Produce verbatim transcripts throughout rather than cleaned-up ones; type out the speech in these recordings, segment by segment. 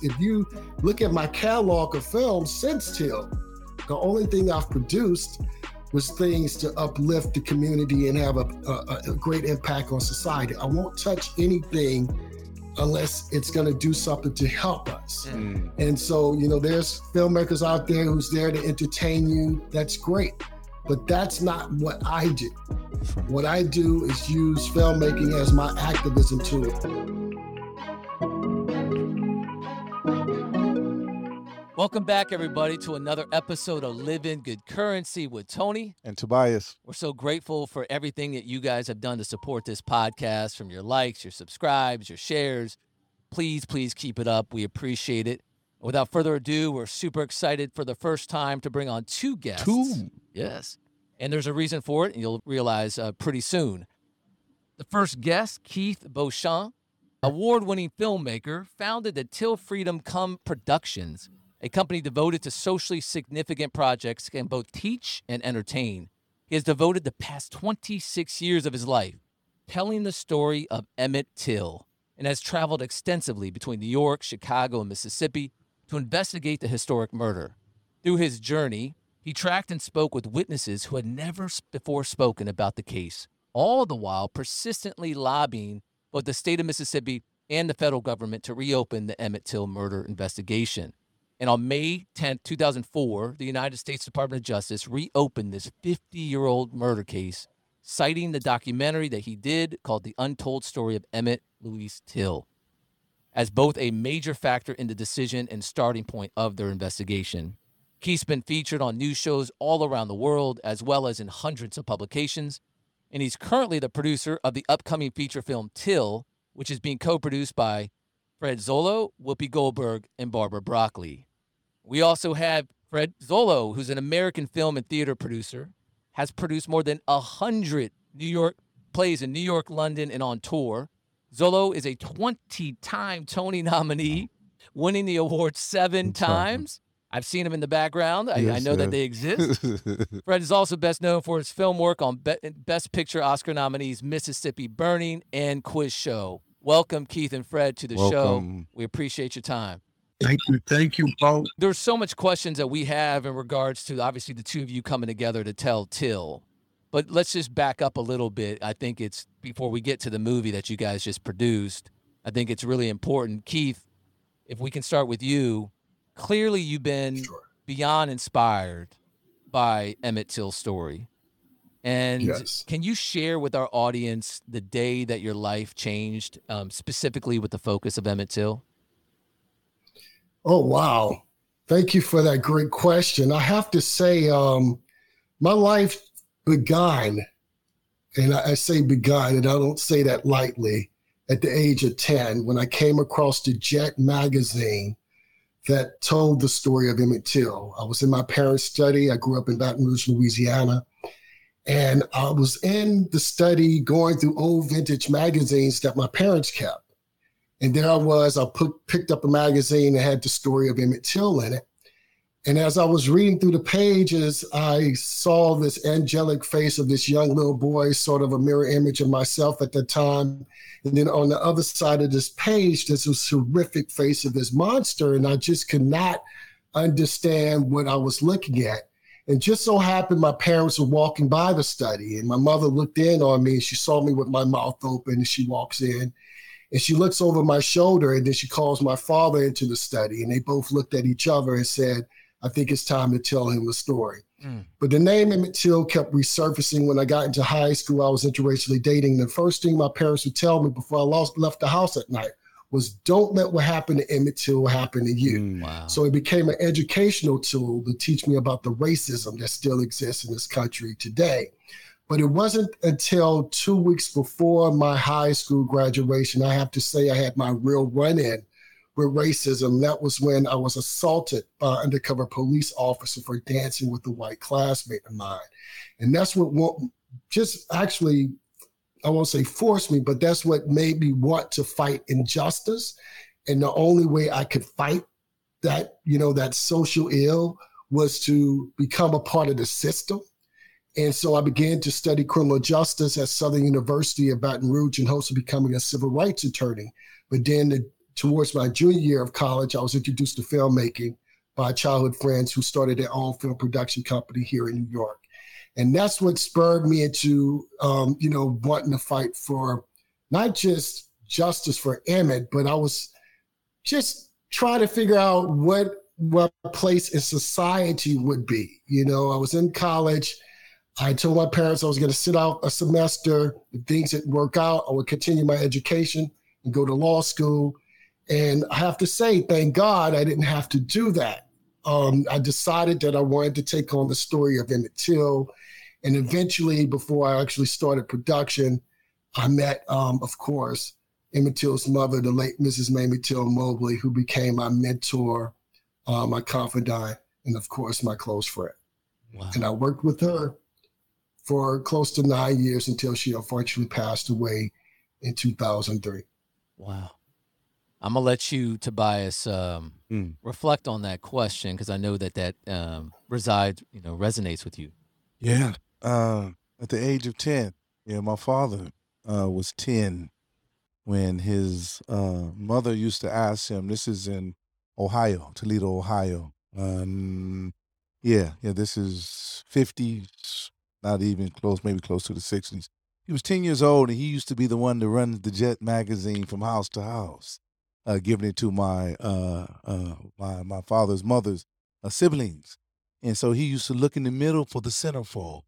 If you look at my catalog of films since Till, the only thing I've produced was things to uplift the community and have a, a, a great impact on society. I won't touch anything unless it's gonna do something to help us. Mm. And so, you know, there's filmmakers out there who's there to entertain you, that's great. But that's not what I do. What I do is use filmmaking as my activism tool. Welcome back, everybody, to another episode of Live in Good Currency with Tony and Tobias. We're so grateful for everything that you guys have done to support this podcast, from your likes, your subscribes, your shares. Please, please keep it up. We appreciate it. Without further ado, we're super excited for the first time to bring on two guests. Two? Yes. And there's a reason for it, and you'll realize uh, pretty soon. The first guest, Keith Beauchamp, award-winning filmmaker, founded the 'Til Freedom Come Productions, a company devoted to socially significant projects that can both teach and entertain. He has devoted the past twenty-six years of his life telling the story of Emmett Till, and has traveled extensively between New York, Chicago, and Mississippi to investigate the historic murder. Through his journey, he tracked and spoke with witnesses who had never before spoken about the case, all the while persistently lobbying both the state of Mississippi and the federal government to reopen the Emmett Till murder investigation. And on May tenth, two thousand four, the United States Department of Justice reopened this fifty-year-old murder case, citing the documentary that he did called The Untold Story of Emmett Louis Till as both a major factor in the decision and starting point of their investigation. Keith's been featured on news shows all around the world, as well as in hundreds of publications. And he's currently the producer of the upcoming feature film Till, which is being co-produced by Fred Zollo, Whoopi Goldberg, and Barbara Broccoli. We also have Fred Zollo, who's an American film and theater producer, has produced more than one hundred New York plays in New York, London, and on tour. Zollo is a twenty-time Tony nominee, winning the award seven times. I've seen him in the background. I, yes, I know yes. that they exist. Fred is also best known for his film work on Be- Best Picture Oscar nominees Mississippi Burning and Quiz Show. Welcome, Keith and Fred, to the Welcome. show. We appreciate your time. Thank you. Thank you, Paul. There's so much questions that we have in regards to, obviously, the two of you coming together to tell Till. But let's just back up a little bit. I think it's, before we get to the movie that you guys just produced, I think it's really important. Keith, if we can start with you, clearly you've been sure. beyond inspired by Emmett Till's story. And yes. can you share with our audience the day that your life changed, um, specifically with the focus of Emmett Till? Oh, wow. Thank you for that great question. I have to say, um, my life began, and I, I say began, and I don't say that lightly, at the age of ten, when I came across the Jet magazine that told the story of Emmett Till. I was in my parents' study. I grew up in Baton Rouge, Louisiana. And I was in the study going through old vintage magazines that my parents kept. And there I was, I put, picked up a magazine that had the story of Emmett Till in it. And as I was reading through the pages, I saw this angelic face of this young little boy, sort of a mirror image of myself at the time. And then on the other side of this page, there's this horrific face of this monster. And I just could not understand what I was looking at. And just so happened, my parents were walking by the study, and my mother looked in on me, and she saw me with my mouth open, and she walks in, and she looks over my shoulder, and then she calls my father into the study, and they both looked at each other and said, I think it's time to tell him the story. Mm. But the name Emmett Till kept resurfacing. When I got into high school, I was interracially dating. The first thing my parents would tell me before I lost, left the house at night was, don't let what happened to Emmett Till happen to you. Wow. So it became an educational tool to teach me about the racism that still exists in this country today. But it wasn't until two weeks before my high school graduation, I have to say I had my real run-in with racism. That was when I was assaulted by an undercover police officer for dancing with a white classmate of mine. And that's what just actually, I won't say forced me, but that's what made me want to fight injustice. And the only way I could fight that, you know, that social ill was to become a part of the system. And so I began to study criminal justice at Southern University of Baton Rouge in hopes of becoming a civil rights attorney. But then the towards my junior year of college, I was introduced to filmmaking by childhood friends who started their own film production company here in New York. And that's what spurred me into, um, you know, wanting to fight for not just justice for Emmett, but I was just trying to figure out what what place in society would be. You know, I was in college. I told my parents I was going to sit out a semester. If things didn't work out, I would continue my education and go to law school. And I have to say, thank God I didn't have to do that. Um, I decided that I wanted to take on the story of Emmett Till. And eventually, before I actually started production, I met, um, of course, Emmett Till's mother, the late Missus Mamie Till Mobley, who became my mentor, uh, my confidant, and of course, my close friend. Wow. And I worked with her for close to nine years until she unfortunately passed away in two thousand three. Wow. I'm going to let you, Tobias, um, mm. reflect on that question, because I know that that um, resides, you know, resonates with you. Yeah. Uh, at the age of ten, yeah, my father uh, was ten when his uh, mother used to ask him, this is in Ohio, Toledo, Ohio. Um, yeah, yeah, this is fifties. Not even close, maybe close to the sixties. He was ten years old, and he used to be the one to run the Jet magazine from house to house, uh, giving it to my uh, uh, my my father's mother's uh, siblings. And so he used to look in the middle for the centerfold.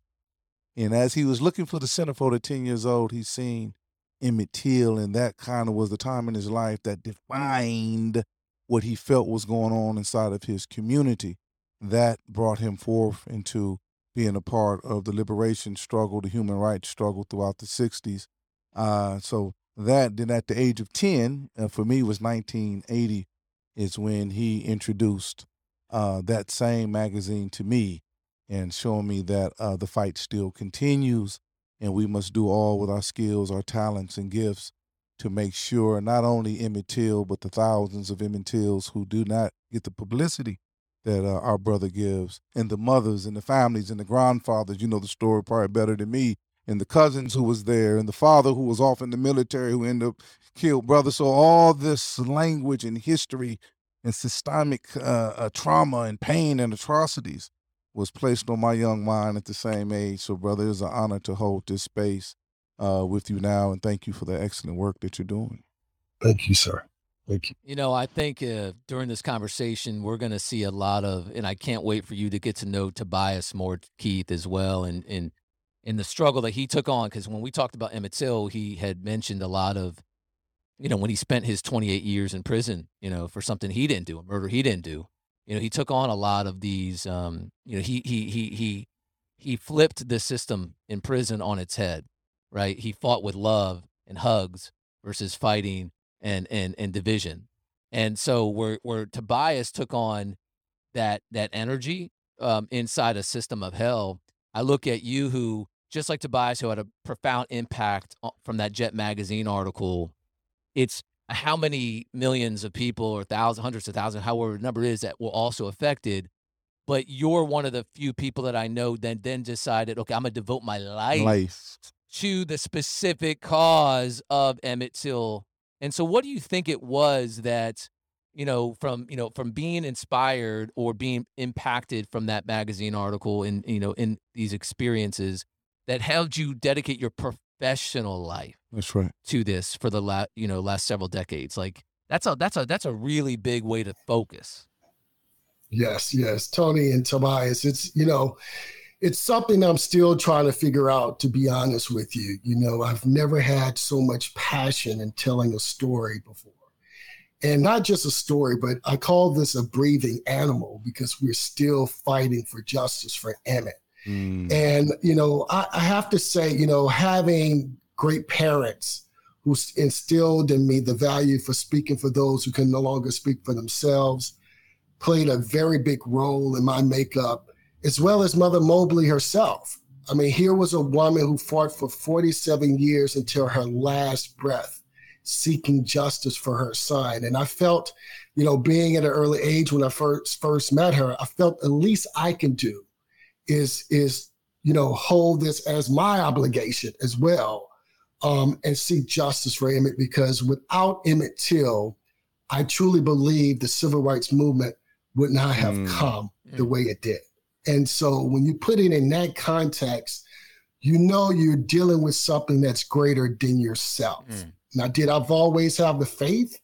And as he was looking for the centerfold at ten years old, he seen Emmett Till, and that kind of was the time in his life that defined what he felt was going on inside of his community. That brought him forth into being a part of the liberation struggle, the human rights struggle throughout the sixties. Uh, so that, then at the age of ten, uh, for me was nineteen eighty, is when he introduced uh, that same magazine to me and showing me that uh, the fight still continues and we must do all with our skills, our talents, and gifts to make sure not only Emmett Till, but the thousands of Emmett Tills who do not get the publicity that uh, our brother gives, and the mothers and the families and the grandfathers, you know the story probably better than me, and the cousins who was there, and the father who was off in the military who ended up killed brother. So all this language and history and systemic uh, uh, trauma and pain and atrocities was placed on my young mind at the same age. So brother, it's an honor to hold this space uh, with you now, and thank you for the excellent work that you're doing. Thank you, sir. Thank you. You know, I think uh, during this conversation, we're going to see a lot of, and I can't wait for you to get to know Tobias more, Keith, as well, and and, and the struggle that he took on. Because when we talked about Emmett Till, he had mentioned a lot of, you know, when he spent his twenty-eight years in prison, you know, for something he didn't do, a murder he didn't do. You know, he took on a lot of these, um, you know, he he he he he flipped the system in prison on its head, right? He fought with love and hugs versus fighting and and and division. And so where where Tobias took on that that energy um, inside a system of hell, I look at you, who just like Tobias, who had a profound impact from that Jet magazine article. It's how many millions of people, or thousands, hundreds of thousands, however the number is, that were also affected. But you're one of the few people that I know that then decided, okay, I'm gonna devote my life, life. to the specific cause of Emmett Till. And so what do you think it was that, you know, from, you know, from being inspired or being impacted from that magazine article and, you know, in these experiences that helped you dedicate your professional life that's right. to this for the last, you know, last several decades? Like that's a, that's a, that's a really big way to focus. Yes. Yes. Tony and Tobias, it's, you know, it's something I'm still trying to figure out, to be honest with you. You know, I've never had so much passion in telling a story before. And not just a story, but I call this a breathing animal, because we're still fighting for justice for Emmett. Mm. And, you know, I, I have to say, you know, having great parents who instilled in me the value for speaking for those who can no longer speak for themselves played a very big role in my makeup, as well as Mother Mobley herself. I mean, here was a woman who fought for forty-seven years until her last breath, seeking justice for her son. And I felt, you know, being at an early age when I first first met her, I felt the least I can do is, is you know, hold this as my obligation as well, um, and seek justice for Emmett, because without Emmett Till, I truly believe the civil rights movement would not have mm. come the way it did. And so when you put it in that context, you know you're dealing with something that's greater than yourself. Mm. Now, did I've always have the faith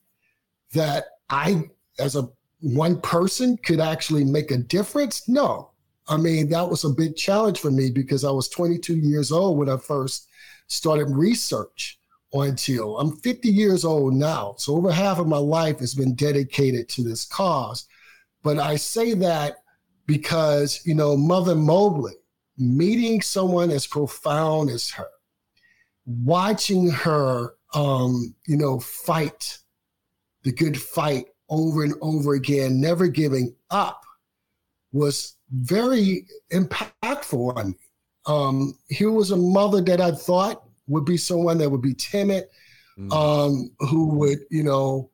that I, as a one person, could actually make a difference? No. I mean, that was a big challenge for me because I was twenty-two years old when I first started research on Till. I'm fifty years old now, so over half of my life has been dedicated to this cause. But I say that because, you know, Mother Mobley, meeting someone as profound as her, watching her, um, you know, fight the good fight over and over again, never giving up, was very impactful on me. Um, here was a mother that I thought would be someone that would be timid, mm. um, who would, you know,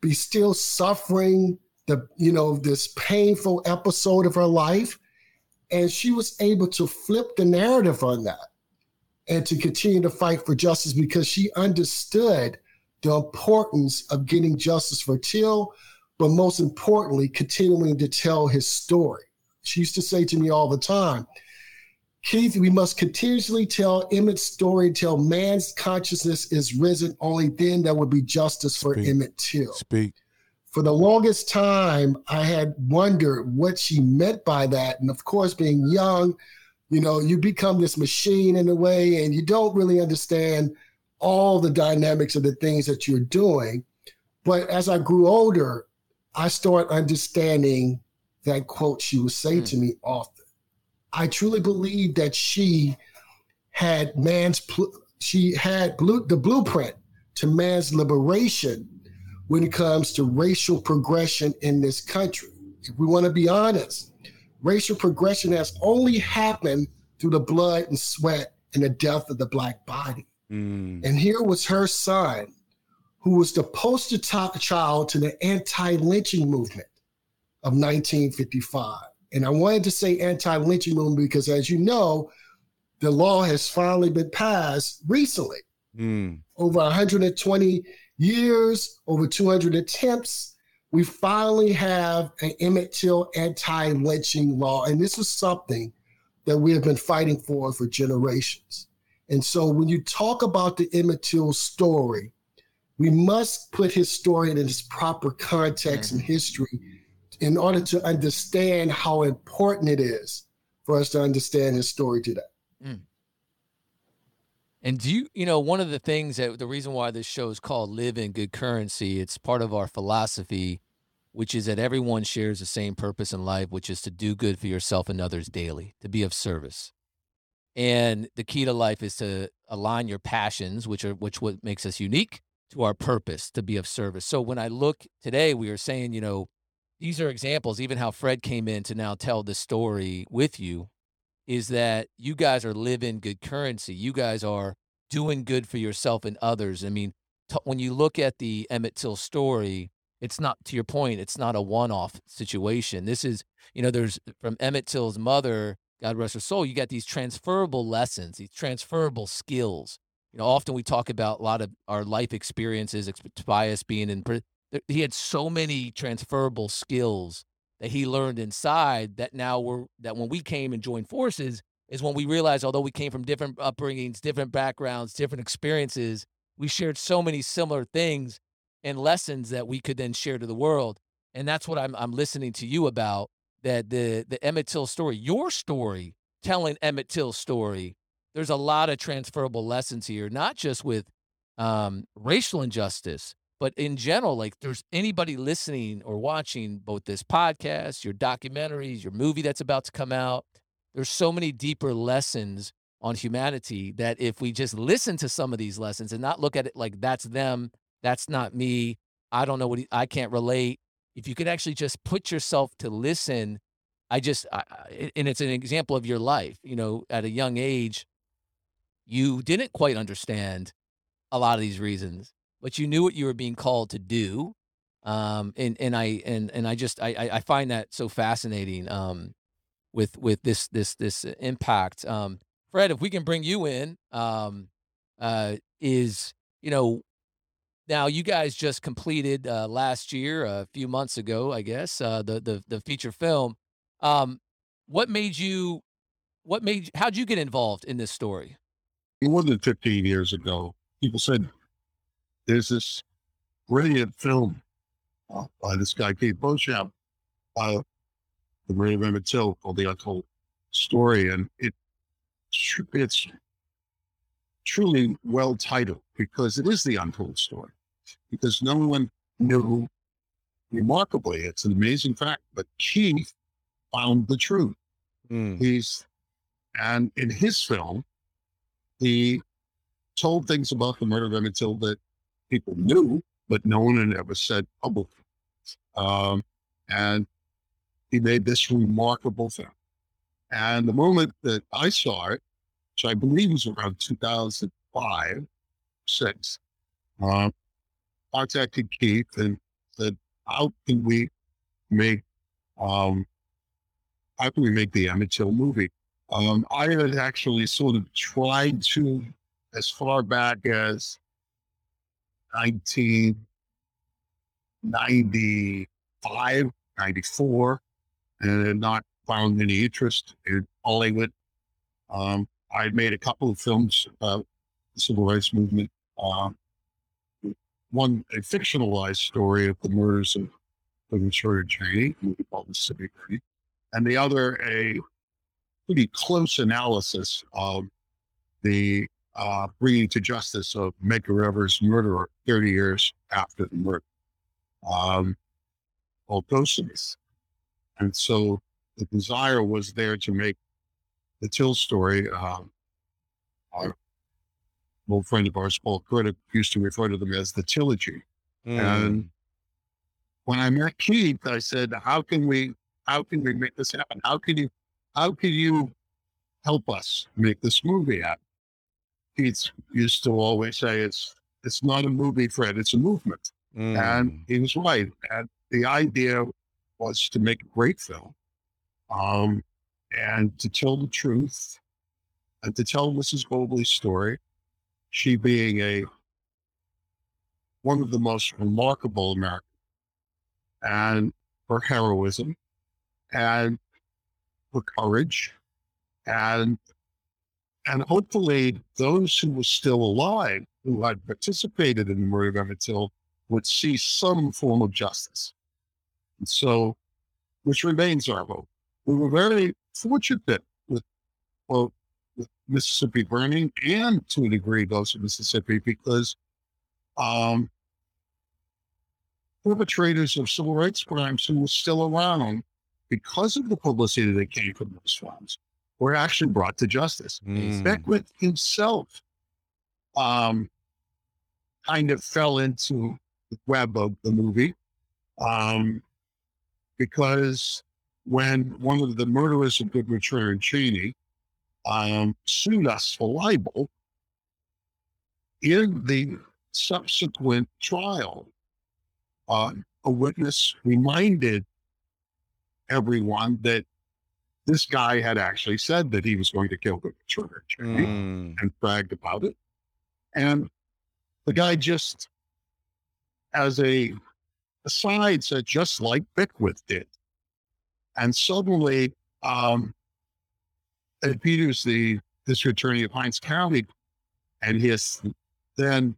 be still suffering the, you know, this painful episode of her life. And she was able to flip the narrative on that and to continue to fight for justice because she understood the importance of getting justice for Till, but most importantly, continuing to tell his story. She used to say to me all the time, Keith, we must continuously tell Emmett's story until man's consciousness is risen. Only then there will be justice for Speak. Emmett Till. Speak. For the longest time, I had wondered what she meant by that. And of course, being young, you know, you become this machine in a way, and you don't really understand all the dynamics of the things that you're doing. But as I grew older, I started understanding that quote she would say mm. to me often. I truly believe that she had man's, pl- she had blue- the blueprint to man's liberation when it comes to racial progression in this country. If we want to be honest, racial progression has only happened through the blood and sweat and the death of the Black body. Mm. And here was her son, who was the poster child to the anti-lynching movement of nineteen fifty-five. And I wanted to say anti-lynching movement because, as you know, the law has finally been passed recently. Mm. Over one hundred twenty years, over two hundred attempts, we finally have an Emmett Till anti-lynching law. And this is something that we have been fighting for for generations. And so when you talk about the Emmett Till story, we must put his story in its proper context mm. and history in order to understand how important it is for us to understand his story today. Mm. And do you, you know, one of the things that the reason why this show is called Live in Good Currency, it's part of our philosophy, which is that everyone shares the same purpose in life, which is to do good for yourself and others daily, to be of service. And the key to life is to align your passions, which are, which what makes us unique, to our purpose, to be of service. So when I look today, we are saying, you know, these are examples, even how Fred came in to now tell the story with you, is that you guys are living good currency. You guys are doing good for yourself and others. I mean, t- when you look at the Emmett Till story, it's not, to your point, it's not a one-off situation. This is, you know, there's from Emmett Till's mother, God rest her soul, you got these transferable lessons, these transferable skills. You know, often we talk about a lot of our life experiences, bias being in prison. He had so many transferable skills that he learned inside that now we're, that when we came and joined forces is when we realized, although we came from different upbringings, different backgrounds, different experiences, we shared so many similar things and lessons that we could then share to the world. And that's what I'm, I'm listening to you about, that the, the Emmett Till story, your story, telling Emmett Till's story, there's a lot of transferable lessons here, not just with um, racial injustice, but in general, like there's anybody listening or watching both this podcast, your documentaries, your movie that's about to come out. There's so many deeper lessons on humanity that if we just listen to some of these lessons and not look at it like that's them, that's not me, I don't know what, he, I can't relate. If you could actually just put yourself to listen, I just, I, and it's an example of your life, you know, at a young age, you didn't quite understand a lot of these reasons, but you knew what you were being called to do. Um, and, and I, and, and I just, I, I find that so fascinating, um, with, with this, this, this impact. Um, Fred, if we can bring you in, um, uh, is, you know, Now, you guys just completed uh, last year, a few months ago, I guess, uh, the, the the feature film. Um, what made you, what made, how'd you get involved in this story? It wasn't fifteen years ago. People said, there's this brilliant film uh, by this guy, Keith Beauchamp, uh, the Maryum Emmett Till, called The Untold Story. And it it's truly well titled because it is the untold story. Because no one knew, remarkably, it's an amazing fact, but Keith found the truth. Mm. He's, and in his film, he told things about the murder of Emmett Till that people knew, but no one had ever said publicly. Um, and he made this remarkable film. And the moment that I saw it, which I believe was around two thousand five, six, uh, contacted Keith and said, how can we make, um, how can we make the Emmett Till movie? Um, I had actually sort of tried to, as far back as nineteen ninety-five, ninety-four, and had not found any interest in Hollywood. Um, I had made a couple of films about the civil rights movement. Uh, one, a fictionalized story of the murders of William Schroeder Cheney, a movie called Mississippi Burning, and the other, a pretty close analysis of the uh, bringing to justice of Medgar Evers' murderer thirty years after the murder, um, called Ghosts of Mississippi. And so the desire was there to make the Till story. Um, our old friend of ours, Paul Critic, used to refer to them as the Trilogy. Mm. And when I met Keith, I said, how can we, how can we make this happen? How can you, how can you help us make this movie happen? Keith used to always say, it's, it's not a movie, Fred, it's a movement. Mm. And he was right. And the idea was to make a great film. Um, and to tell the truth and to tell Missus Mobley's story, she being a, one of the most remarkable Americans, and her heroism and her courage, and, and hopefully those who were still alive, who had participated in the murder of Emmett Till, would see some form of justice. And so, which remains our hope. We were very fortunate with, well, with Mississippi Burning and, to a degree, Ghosts of Mississippi, because um, perpetrators of civil rights crimes who were still around, because of the publicity that came from those films, were actually brought to justice. Mm. Beckwith himself um, kind of fell into the web of the movie um, because when one of the murderers of Goodrich and Cheney um, sued us for libel, in the subsequent trial, uh, a witness reminded everyone that this guy had actually said that he was going to kill Goodrich and Cheney mm. and bragged about it. And the guy just, as a aside, said, just like Beckwith did. And suddenly, um, Ed Peters, the district attorney of Hinds County, and his then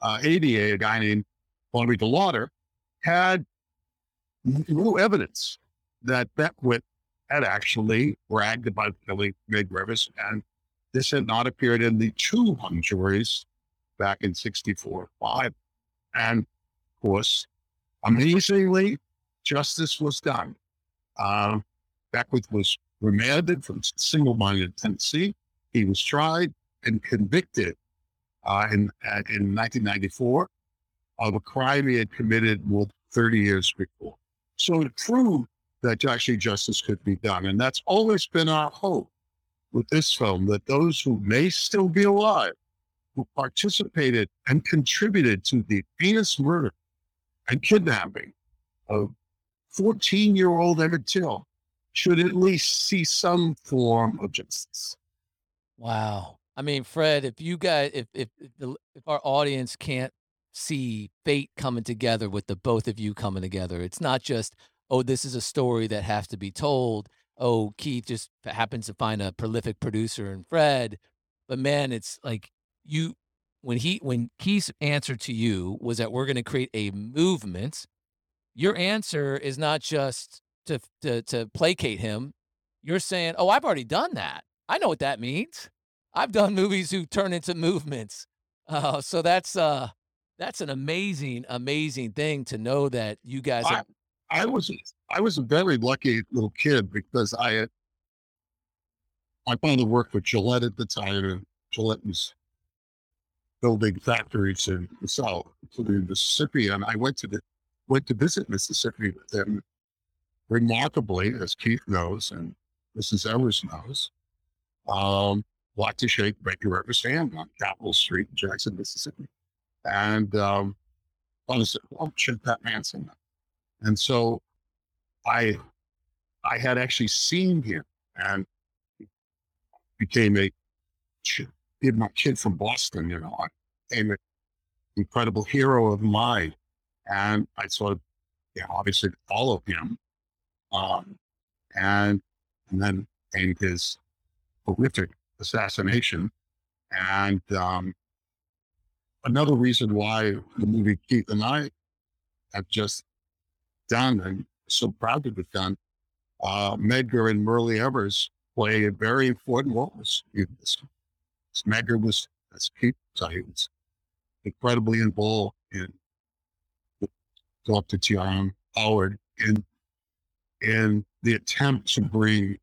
uh, A D A, a guy named Bobby DeLauder, had no evidence that Beckwith had actually bragged about killing Medgar Evers, and this had not appeared in the two hung juries back in sixty-four, five. And of course, amazingly, justice was done. Um, Beckwith was remanded from single-minded Tennessee. He was tried and convicted uh, in uh, in nineteen ninety-four of a crime he had committed more than thirty years before. So it proved that actually justice could be done. And that's always been our hope with this film, that those who may still be alive, who participated and contributed to the heinous murder and kidnapping of fourteen-year-old Emmett Till, should at least see some form of justice. Wow. I mean, Fred, if you guys, if if if our audience can't see fate coming together with the both of you coming together. It's not just, oh, this is a story that has to be told. Oh, Keith just happens to find a prolific producer in Fred. But man, it's like you, when he, when Keith's answer to you was that we're going to create a movement, your answer is not just to, to, to placate him. You're saying, oh, I've already done that. I know what that means. I've done movies who turn into movements. Uh, so that's, uh, that's an amazing, amazing thing to know that you guys. I, are- I was, I was a very lucky little kid because I had, my father worked with Gillette at the time, and Gillette was building factories in the South, including Mississippi. And I went to the, went to visit Mississippi with him. Remarkably, as Keith knows and Missus Evers knows, um, walked to shake Medgar Evers' hand on Capitol Street in Jackson, Mississippi. And um, I said, oh, shit, that man's in that. And so I, I had actually seen him and became a, did my kid from Boston, you know, I became an incredible hero of mine. And I sort of, yeah, obviously followed him. Um, and, and then came his horrific assassination. And, um, another reason why the movie Keith and I have just done, and so proud to have done, uh, Medgar and Merle Evers play a very important role. Medgar was, as Keith said, he was incredibly involved in Doctor Tian Howard in, in the attempt to bring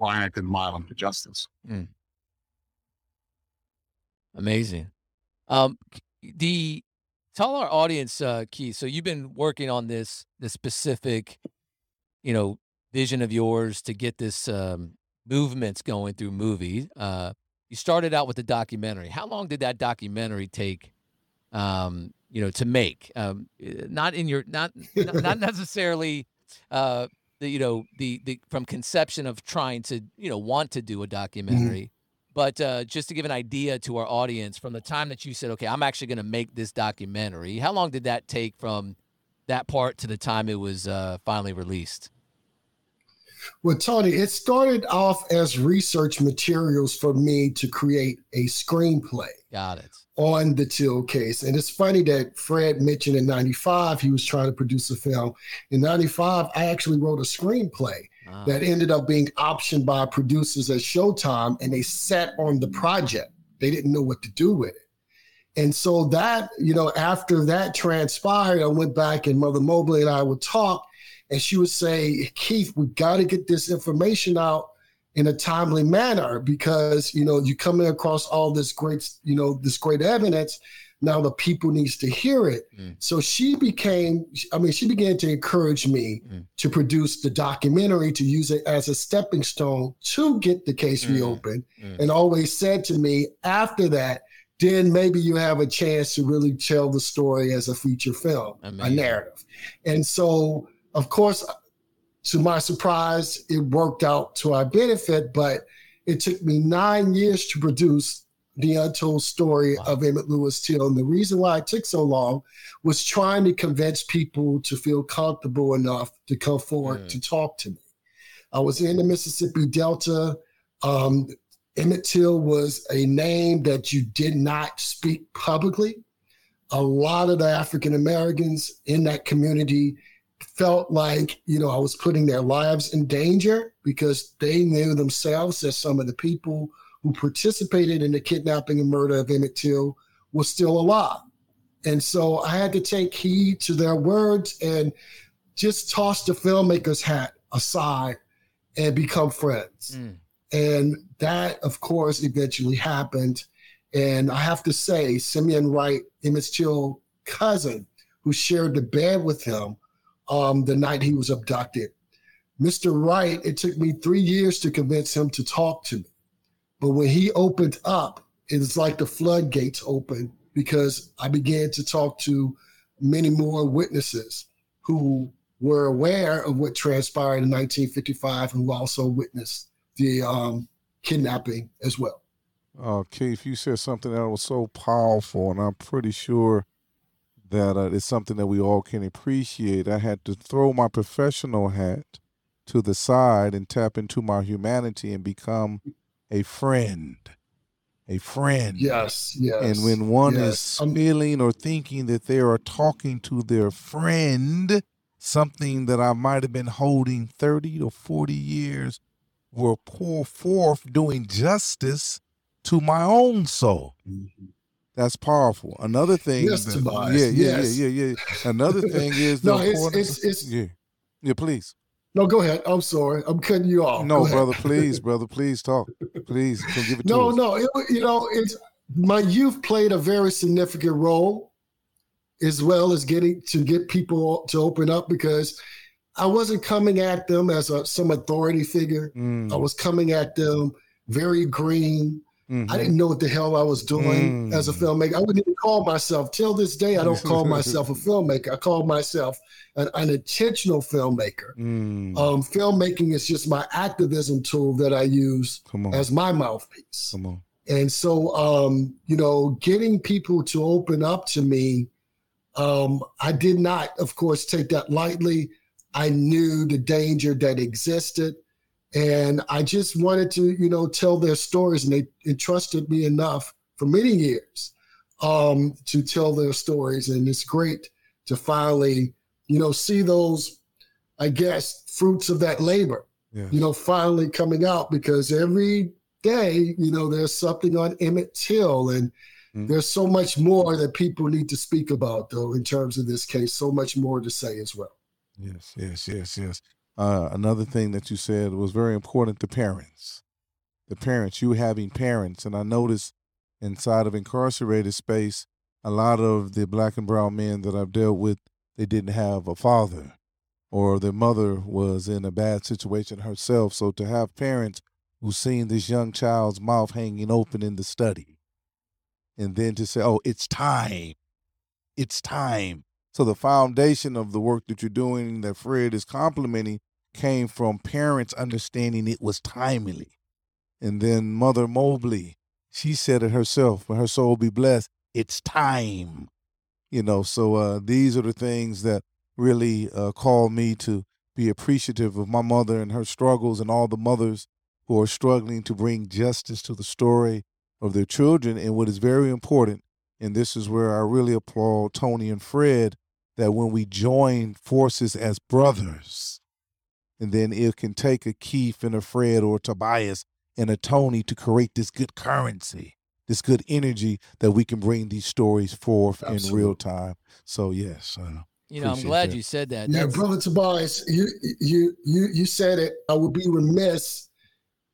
Bryant and Milam to justice. Mm. Amazing. Um, the, tell our audience, uh, Keith, so you've been working on this, this specific, you know, vision of yours to get this, um, movements going through movies. Uh, you started out with the documentary. How long did that documentary take, um, you know, to make, um, not in your, not, not necessarily, uh, the, you know, the, the, from conception of trying to, you know, want to do a documentary, mm-hmm. But uh, just to give an idea to our audience, from the time that you said, okay, I'm actually going to make this documentary, how long did that take from that part to the time it was uh, finally released? Well, Tony, it started off as research materials for me to create a screenplay. Got it. On the Till case. And it's funny that Fred mentioned in ninety-five, he was trying to produce a film. In ninety-five, I actually wrote a screenplay. Wow. That ended up being optioned by producers at Showtime, and they sat on the project. They didn't know what to do with it. And so that, you know, after that transpired, I went back and Mother Mobley and I would talk, and she would say, Keith, we got to get this information out in a timely manner because, you know, you're coming across all this great, you know, this great evidence. Now the people needs to hear it. Mm. So she became, I mean, she began to encourage me mm. to produce the documentary, to use it as a stepping stone to get the case mm. reopened, mm. and always said to me after that, then maybe you have a chance to really tell the story as a feature film, Amazing. a narrative. And so, of course, to my surprise, it worked out to our benefit, but it took me nine years to produce The Untold Story wow. of Emmett Louis Till. And the reason why it took so long was trying to convince people to feel comfortable enough to come forward mm. to talk to me. I was in the Mississippi Delta. Um, Emmett Till was a name that you did not speak publicly. A lot of the African Americans in that community felt like, you know, I was putting their lives in danger because they knew themselves that some of the people who participated in the kidnapping and murder of Emmett Till was still alive. And so I had to take heed to their words and just toss the filmmaker's hat aside and become friends. Mm. And that, of course, eventually happened. And I have to say, Simeon Wright, Emmett Till's cousin, who shared the bed with him um, the night he was abducted, Mister Wright, it took me three years to convince him to talk to me. But when he opened up, it's like the floodgates opened because I began to talk to many more witnesses who were aware of what transpired in nineteen fifty-five and who also witnessed the um, kidnapping as well. Uh, Keith, you said something that was so powerful, and I'm pretty sure that uh, is something that we all can appreciate. I had to throw my professional hat to the side and tap into my humanity and become a friend, a friend. Yes, yes. And when one yes. is feeling or thinking that they are talking to their friend, something that I might have been holding thirty to forty years will pour forth doing justice to my own soul. Mm-hmm. That's powerful. Another thing, yes, that, yeah, yeah, yes. yeah, yeah, yeah. Another thing is no, the it's, it's, it's, yeah, yeah. Please, no, go ahead. I'm sorry, I'm cutting you off. No, brother, please, brother, please talk. Please, give it no, to no. It, you know, it's my youth played a very significant role, as well as getting to get people to open up, because I wasn't coming at them as a, some authority figure. Mm. I was coming at them very green. Mm-hmm. I didn't know what the hell I was doing mm. as a filmmaker. I wouldn't even call myself, till this day, I don't call myself a filmmaker. I call myself an, an intentional filmmaker. Mm. Um, filmmaking is just my activism tool that I use as my mouthpiece. Come on. And so, um, you know, getting people to open up to me, um, I did not, of course, take that lightly. I knew the danger that existed. And I just wanted to, you know, tell their stories, and they entrusted me enough for many years um, to tell their stories. And it's great to finally, you know, see those, I guess, fruits of that labor, yes. you know, finally coming out, because every day, you know, there's something on Emmett Till, and mm-hmm. there's so much more that people need to speak about, though, in terms of this case, so much more to say as well. Yes, yes, yes, yes. Uh, another thing that you said was very important, the parents, the parents, you having parents. And I noticed inside of incarcerated space, a lot of the black and brown men that I've dealt with, they didn't have a father, or their mother was in a bad situation herself. So to have parents who seen this young child's mouth hanging open in the study, and then to say, oh, it's time, it's time. So the foundation of the work that you're doing, that Fred is complimenting, came from parents understanding it was timely. And then Mother Mobley, she said it herself, "May her soul be blessed, it's time." You know, so uh, these are the things that really uh, call me to be appreciative of my mother and her struggles, and all the mothers who are struggling to bring justice to the story of their children. And what is very important, and this is where I really applaud Tony and Fred, that when we join forces as brothers, and then it can take a Keith and a Fred, or a Tobias and a Tony, to create this good currency, this good energy that we can bring these stories forth Absolutely. in real time. So yes, uh, you know, I'm glad that. you said that. Yeah, That's- brother Tobias, you you you you said it. I would be remiss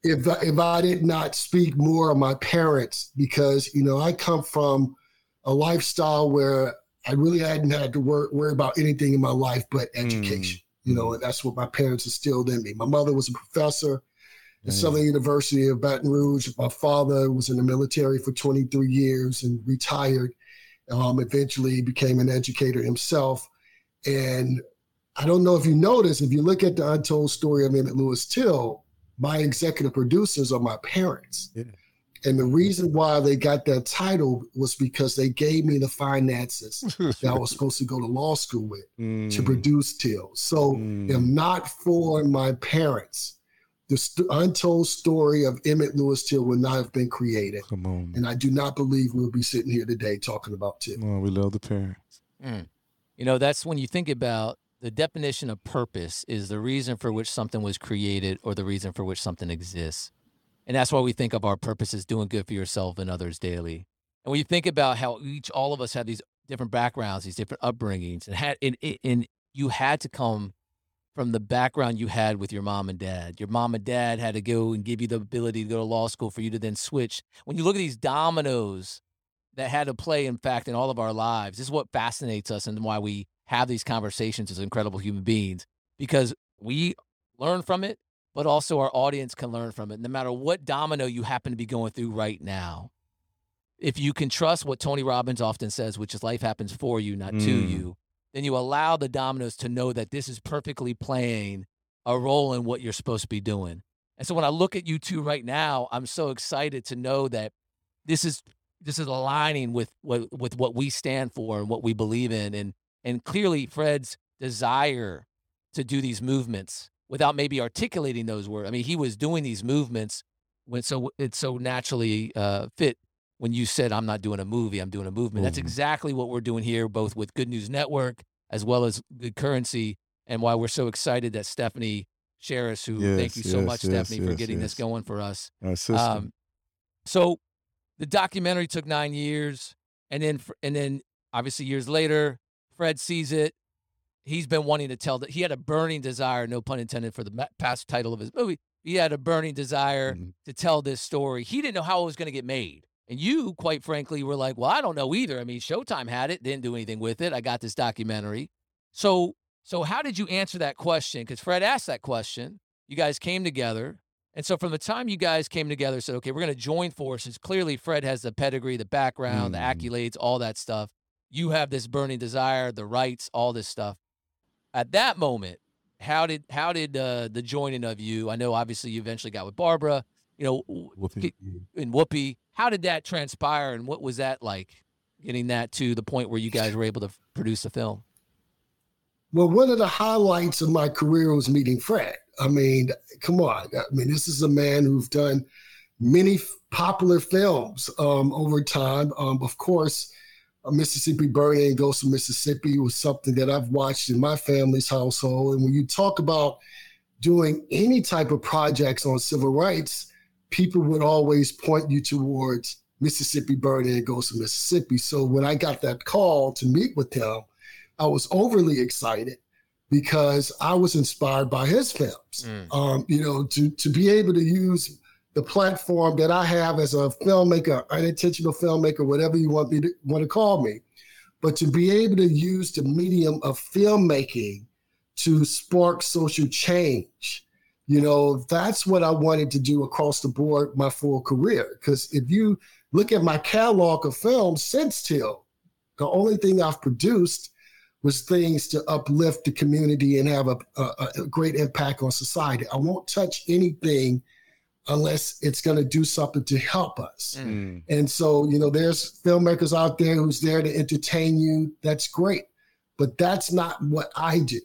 if I, if I did not speak more of my parents, because you know I come from a lifestyle where I really hadn't had to wor- worry about anything in my life but education, mm. you know, and that's what my parents instilled in me. My mother was a professor at mm. Southern University of Baton Rouge. My father was in the military for twenty-three years and retired. Um, eventually became an educator himself. And I don't know if you notice, if you look at The Untold Story of Emmett Louis Till, my executive producers are my parents. Yeah. And the reason why they got that title was because they gave me the finances that I was supposed to go to law school with mm. to produce Till. So mm. if not for my parents, the st- untold story of Emmett Louis Till would not have been created. Come on. And I do not believe we'll be sitting here today talking about Till. Oh, we love the parents. Mm. You know, that's when you think about the definition of purpose is the reason for which something was created, or the reason for which something exists. And that's why we think of our purpose as doing good for yourself and others daily. And when you think about how each, all of us have these different backgrounds, these different upbringings, and had, and, and you had to come from the background you had with your mom and dad. Your mom and dad had to go and give you the ability to go to law school for you to then switch. When you look at these dominoes that had to play, in fact, in all of our lives, this is what fascinates us and why we have these conversations as incredible human beings, because we learn from it, but also our audience can learn from it. No matter what domino you happen to be going through right now, if you can trust what Tony Robbins often says, which is life happens for you, not mm. to you, then you allow the dominoes to know that this is perfectly playing a role in what you're supposed to be doing. And so when I look at you two right now, I'm so excited to know that this is this is aligning with what with what we stand for and what we believe in. And and clearly Fred's desire to do these movements without maybe articulating those words. I mean, he was doing these movements when so it so naturally uh, fit when you said, I'm not doing a movie, I'm doing a movement. Mm-hmm. That's exactly what we're doing here, both with Good News Network as well as Good Currency, and why we're so excited that Stephanie Sherris, who yes, thank you so yes, much, yes, Stephanie, yes, for getting yes. this going for us. Um, so the documentary took nine years, and then and then obviously years later, Fred sees it. He's been wanting to tell that he had a burning desire, no pun intended for the past title of his movie. He had a burning desire mm-hmm. to tell this story. He didn't know how it was going to get made. And you, quite frankly, were like, well, I don't know either. I mean, Showtime had it, didn't do anything with it. I got this documentary. So so how did you answer that question? Because Fred asked that question. You guys came together. And so from the time you guys came together, said, okay, we're going to join forces. Clearly, Fred has the pedigree, the background, mm-hmm. the accolades, all that stuff. You have this burning desire, the rights, all this stuff. At that moment, how did how did uh, the joining of you, I know obviously you eventually got with Barbara, you know, Whoopi. and Whoopi, how did that transpire, and what was that like, getting that to the point where you guys were able to produce a film? Well, one of the highlights of my career was meeting Fred. I mean, come on. I mean, this is a man who's done many f- popular films um, over time. Um, of course, uh, Mississippi Burning and Ghosts of Mississippi was something that I've watched in my family's household. And when you talk about doing any type of projects on civil rights, people would always point you towards Mississippi Burning and Ghosts of Mississippi. So when I got that call to meet with him, I was overly excited because I was inspired by his films. Mm. Um, you know, to, to be able to use the platform that I have as a filmmaker, an intentional filmmaker, whatever you want me to want to call me, but to be able to use the medium of filmmaking to spark social change. You know, that's what I wanted to do across the board my full career. Because if you look at my catalog of films since Till, the only thing I've produced was things to uplift the community and have a, a, a great impact on society. I won't touch anything unless it's going to do something to help us. Mm. And so, you know, there's filmmakers out there who's there to entertain you. That's great. But that's not what I do.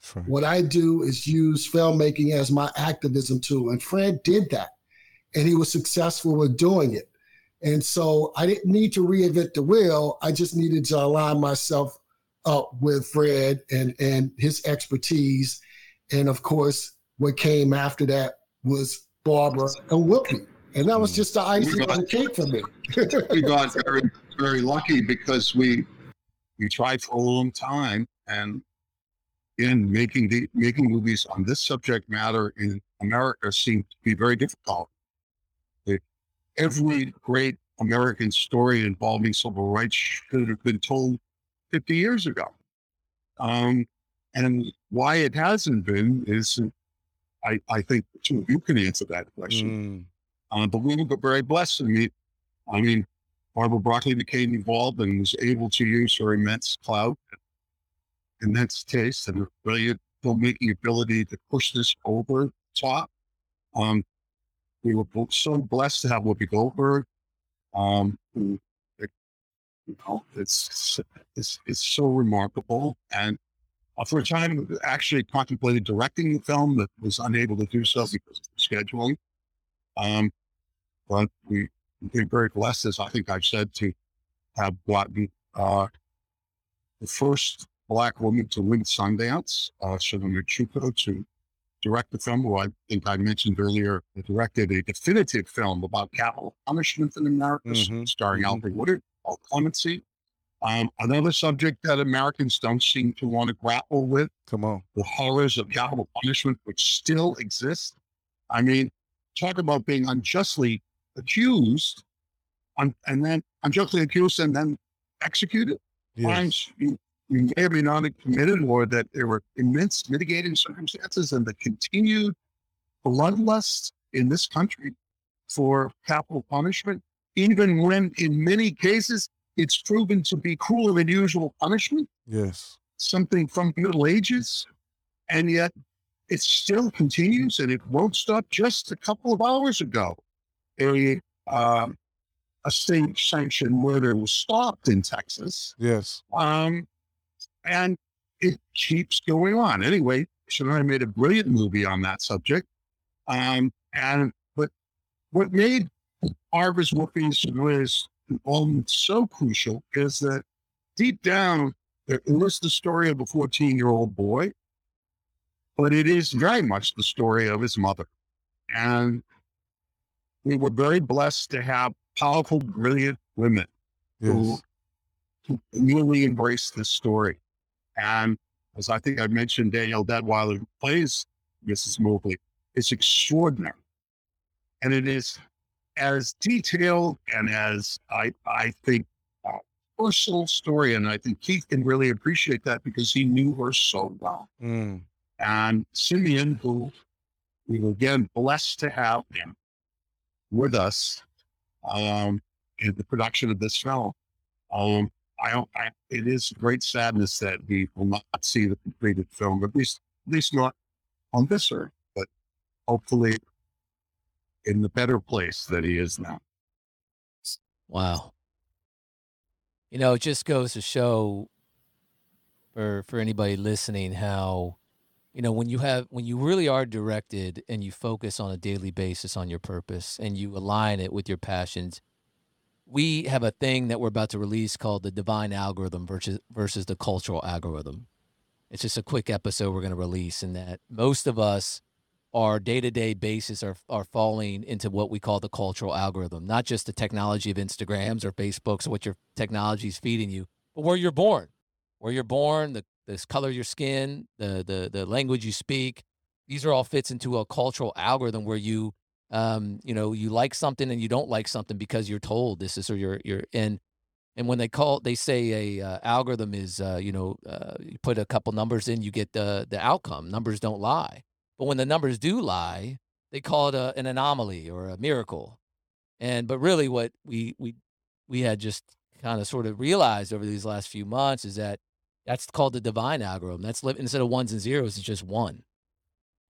Sure. What I do is use filmmaking as my activism tool. And Fred did that. And he was successful with doing it. And so I didn't need to reinvent the wheel. I just needed to align myself up with Fred and, and his expertise. And of course, what came after that was Barbara and Whoopi. And that was just the icing on the cake for me. We got very, very lucky because we we tried for a long time. And in making the making movies on this subject matter in America seemed to be very difficult. Every great American story involving civil rights should have been told fifty years ago. Um, and why it hasn't been is, I, I think too, you can answer that question. Mm. Uh, but we were very blessed to meet. I mean, Barbara Broccoli became involved and was able to use her immense clout, immense taste, and her brilliant filmmaking ability to push this over top. Um, we were both so blessed to have Whoopi Goldberg, um, who You know, it's, it's, it's so remarkable. And for a time, actually contemplated directing the film, but was unable to do so because of scheduling. Um, but we, we've been very blessed, as I think I've said, to have gotten uh, the first Black woman to win Sundance, uh, Simeon Wright, to direct the film, who I think I mentioned earlier, directed a definitive film about capital punishment in America, mm-hmm. starring mm-hmm. Alfred Woodard. Clemency, um, another subject that Americans don't seem to want to grapple with. Come on, the horrors of capital punishment, which still exist. I mean, talk about being unjustly accused, um, and then unjustly accused and then executed. Yes. Crimes you, you may or may not have committed, or that there were immense mitigating circumstances, and the continued bloodlust in this country for capital punishment. Even when, in many cases, it's proven to be cruel and unusual punishment. Yes. Something from the Middle Ages. And yet it still continues, and it won't stop. Just a couple of hours ago, a uh, a state-sanctioned murder was stopped in Texas. Yes. Um, and it keeps going on. Anyway, she and I made a brilliant movie on that subject. Um, and but what made Arvis, Whoopi's, and Liz all so crucial is that deep down, it was the story of a fourteen-year-old boy, but it is very much the story of his mother. And we were very blessed to have powerful, brilliant women yes. who, who really embraced this story. And as I think I mentioned, Danielle Detweiler, who plays Missus Mobley, is extraordinary. And it is as detailed and as I, I think uh, personal story. And I think Keith can really appreciate that because he knew her so well. Mm. And Simeon, who we were again blessed to have him with us um, in the production of this film. Um, I, I, it is great sadness that we will not see the completed film, at least, at least not on this earth, but hopefully in the better place that he is now. Wow. You know, it just goes to show for, for anybody listening how, you know, when you have, when you really are directed and you focus on a daily basis on your purpose and you align it with your passions, we have a thing that we're about to release called the divine algorithm versus, versus the cultural algorithm. It's just a quick episode we're going to release, in that most of us, our day-to-day basis are, are falling into what we call the cultural algorithm, not just the technology of Instagrams or Facebooks or what your technology is feeding you, but where you're born, where you're born, the the color of your skin, the, the, the language you speak. These are all fits into a cultural algorithm where you, um, you know, you like something and you don't like something because you're told this is, or you're, you're in. And when they call, they say a uh, algorithm is, uh, you know, uh, you put a couple numbers in, you get the, the outcome. Numbers don't lie. But when the numbers do lie, they call it a, an anomaly or a miracle. And, but really what we, we, we had just kind of sort of realized over these last few months is that that's called the divine algorithm. That's instead of ones and zeros, it's just one.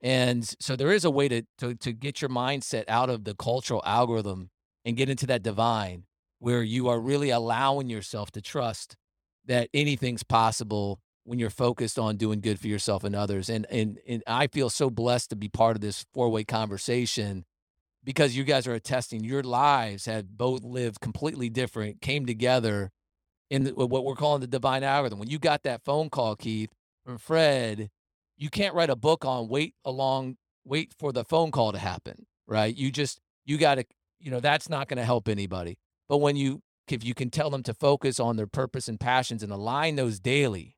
And so there is a way to, to, to get your mindset out of the cultural algorithm and get into that divine, where you are really allowing yourself to trust that anything's possible when you're focused on doing good for yourself and others. And, and, and I feel so blessed to be part of this four-way conversation, because you guys are attesting your lives had both lived completely different, came together in the, what we're calling the divine algorithm. When you got that phone call, Keith, from Fred, you can't write a book on wait along, wait for the phone call to happen, right? You just, you got to, you know, that's not going to help anybody. But when you, if you can tell them to focus on their purpose and passions and align those daily,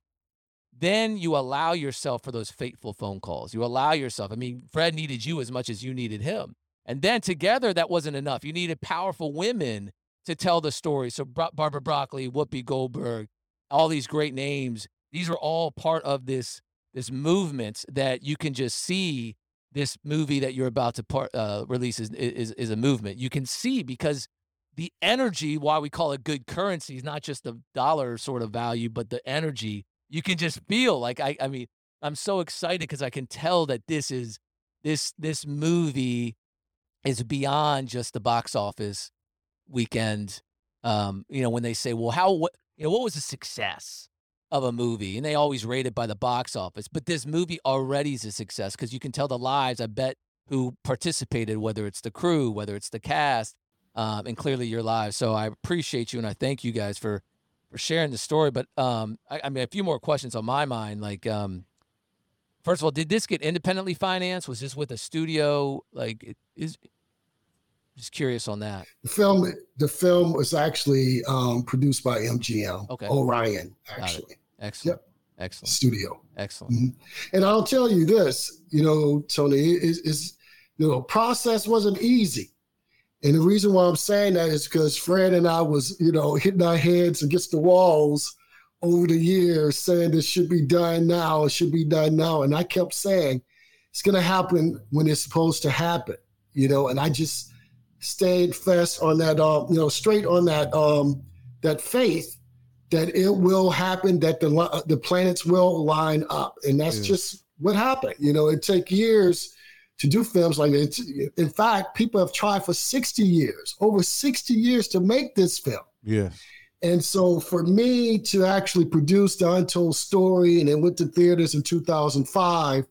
then you allow yourself for those fateful phone calls. You allow yourself. I mean, Fred needed you as much as you needed him. And then together, that wasn't enough. You needed powerful women to tell the story. So Barbara Broccoli, Whoopi Goldberg, all these great names, these are all part of this, this movement that you can just see. This movie that you're about to part, uh, release is, is, is a movement. You can see, because the energy, why we call it good currency, is not just the dollar sort of value, but the energy. You can just feel like, I, I mean, I'm so excited because I can tell that this is, this, this movie is beyond just the box office weekend. Um, you know, when they say, well, how, what, you know, what was the success of a movie? And they always rate it by the box office, but this movie already is a success, because you can tell the lives, I bet, who participated, whether it's the crew, whether it's the cast, um, and clearly your lives. So I appreciate you. And I thank you guys for, for sharing the story. But, um, I, I mean, a few more questions on my mind. Like, um, first of all, did this get independently financed? Was this with a studio? Like, it is, just curious on that. The film, the film was actually um, produced by M G M, okay. Orion, actually. Excellent, yep. Excellent studio, excellent. Mm-hmm. And I'll tell you this, you know, Tony, is is you know, process wasn't easy, and the reason why I'm saying that is because Fred and I was, you know, hitting our heads against the walls over the years, saying this should be done now, it should be done now, and I kept saying it's going to happen when it's supposed to happen, you know, and I just stayed fast on that, um, you know, straight on that, um, that faith that it will happen, that the the planets will line up, and that's yeah. just what happened. You know, it took years to do films like that. In fact, people have tried for sixty years, over sixty years to make this film. Yeah. And so for me to actually produce The Untold Story, and it went to theaters in two thousand five,